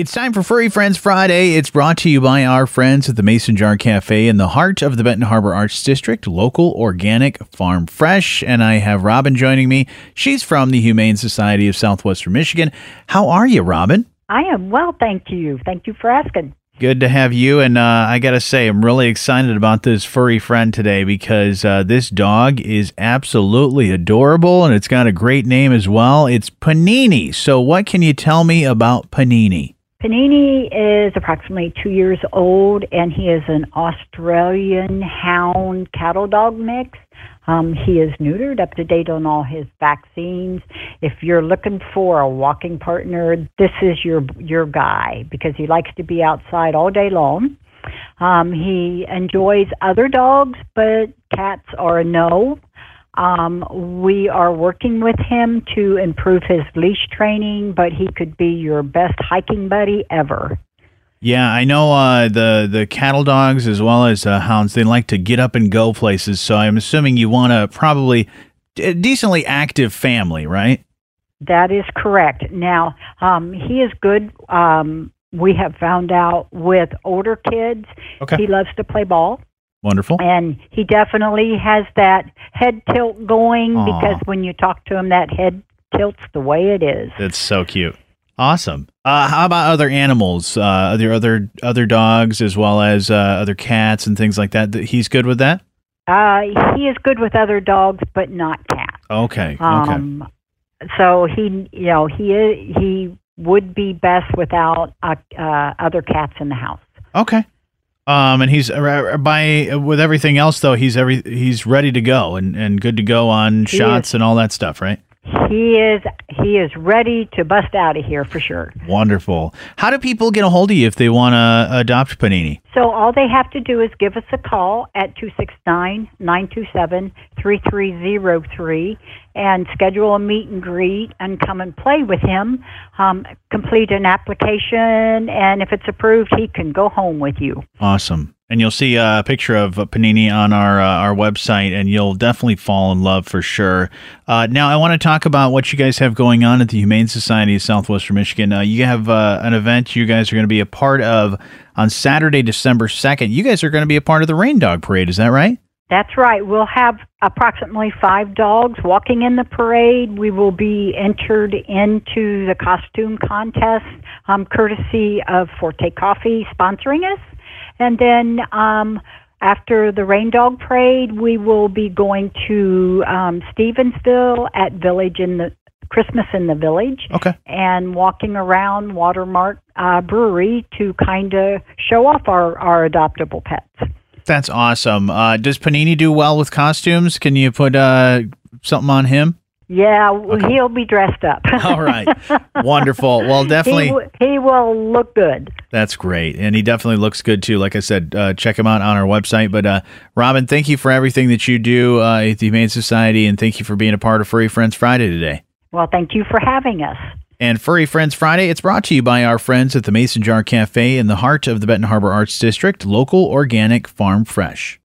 It's time for Furry Friends Friday. It's brought to you by our friends at the Mason Jar Cafe in the heart of the Benton Harbor Arts District, local, organic, farm fresh. And I have Robin joining me. She's from the Humane Society of Southwestern Michigan. How are you, Robin? I am well, thank you. Thank you for asking. Good to have you. And I got to say, I'm really excited about this furry friend today because this dog is absolutely adorable and it's got a great name as well. It's Panini. So what can you tell me about Panini? Panini is approximately 2 years old, and he is an Australian hound cattle dog mix. He is neutered, up to date on all his vaccines. If you're looking for a walking partner, this is your guy because he likes to be outside all day long. He enjoys other dogs, but cats are a no. We are working with him to improve his leash training, but he could be your best hiking buddy ever. Yeah, I know the cattle dogs as well as hounds, they like to get up and go places. So I'm assuming you want a probably decently active family, right? That is correct. Now, he is good. We have found out with older kids, okay. He loves to play ball. Wonderful. And he definitely has that head tilt going. Aww. Because when you talk to him, that head tilts the way it is. That's so cute. Awesome. How about other animals? Are there other dogs as well as other cats and things like that? He's good with that? He is good with other dogs, but not cats. Okay. So he would be best without other cats in the house. Okay. And he's with everything else though. He's ready to go and good to go on shots and all that stuff, right? He is ready to bust out of here for sure. Wonderful. How do people get a hold of you if they want to adopt Panini? So all they have to do is give us a call at 269-927-3303 and schedule a meet and greet and come and play with him. Complete an application, and if it's approved, he can go home with you. Awesome. And you'll see a picture of Panini on our website, and you'll definitely fall in love for sure. Now, I want to talk about what you guys have going on at the Humane Society of Southwestern Michigan. You have an event you guys are going to be a part of on Saturday, December 2nd. You guys are going to be a part of the Rain Dog Parade. Is that right? That's right. We'll have approximately 5 dogs walking in the parade. We will be entered into the costume contest, courtesy of Forte Coffee sponsoring us. And then after the Rain Dog Parade, we will be going to Stevensville at Village in the Christmas in the Village. Okay. And walking around Watermark Brewery to kind of show off our adoptable pets. That's awesome. Does Panini do well with costumes? Can you put something on him? Yeah, okay. He'll be dressed up. All right. Wonderful. Well, definitely. He will look good. That's great. And he definitely looks good, too. Like I said, check him out on our website. But, Robin, thank you for everything that you do at the Humane Society, and thank you for being a part of Furry Friends Friday today. Well, thank you for having us. And Furry Friends Friday, it's brought to you by our friends at the Mason Jar Cafe in the heart of the Benton Harbor Arts District, local, organic, farm fresh.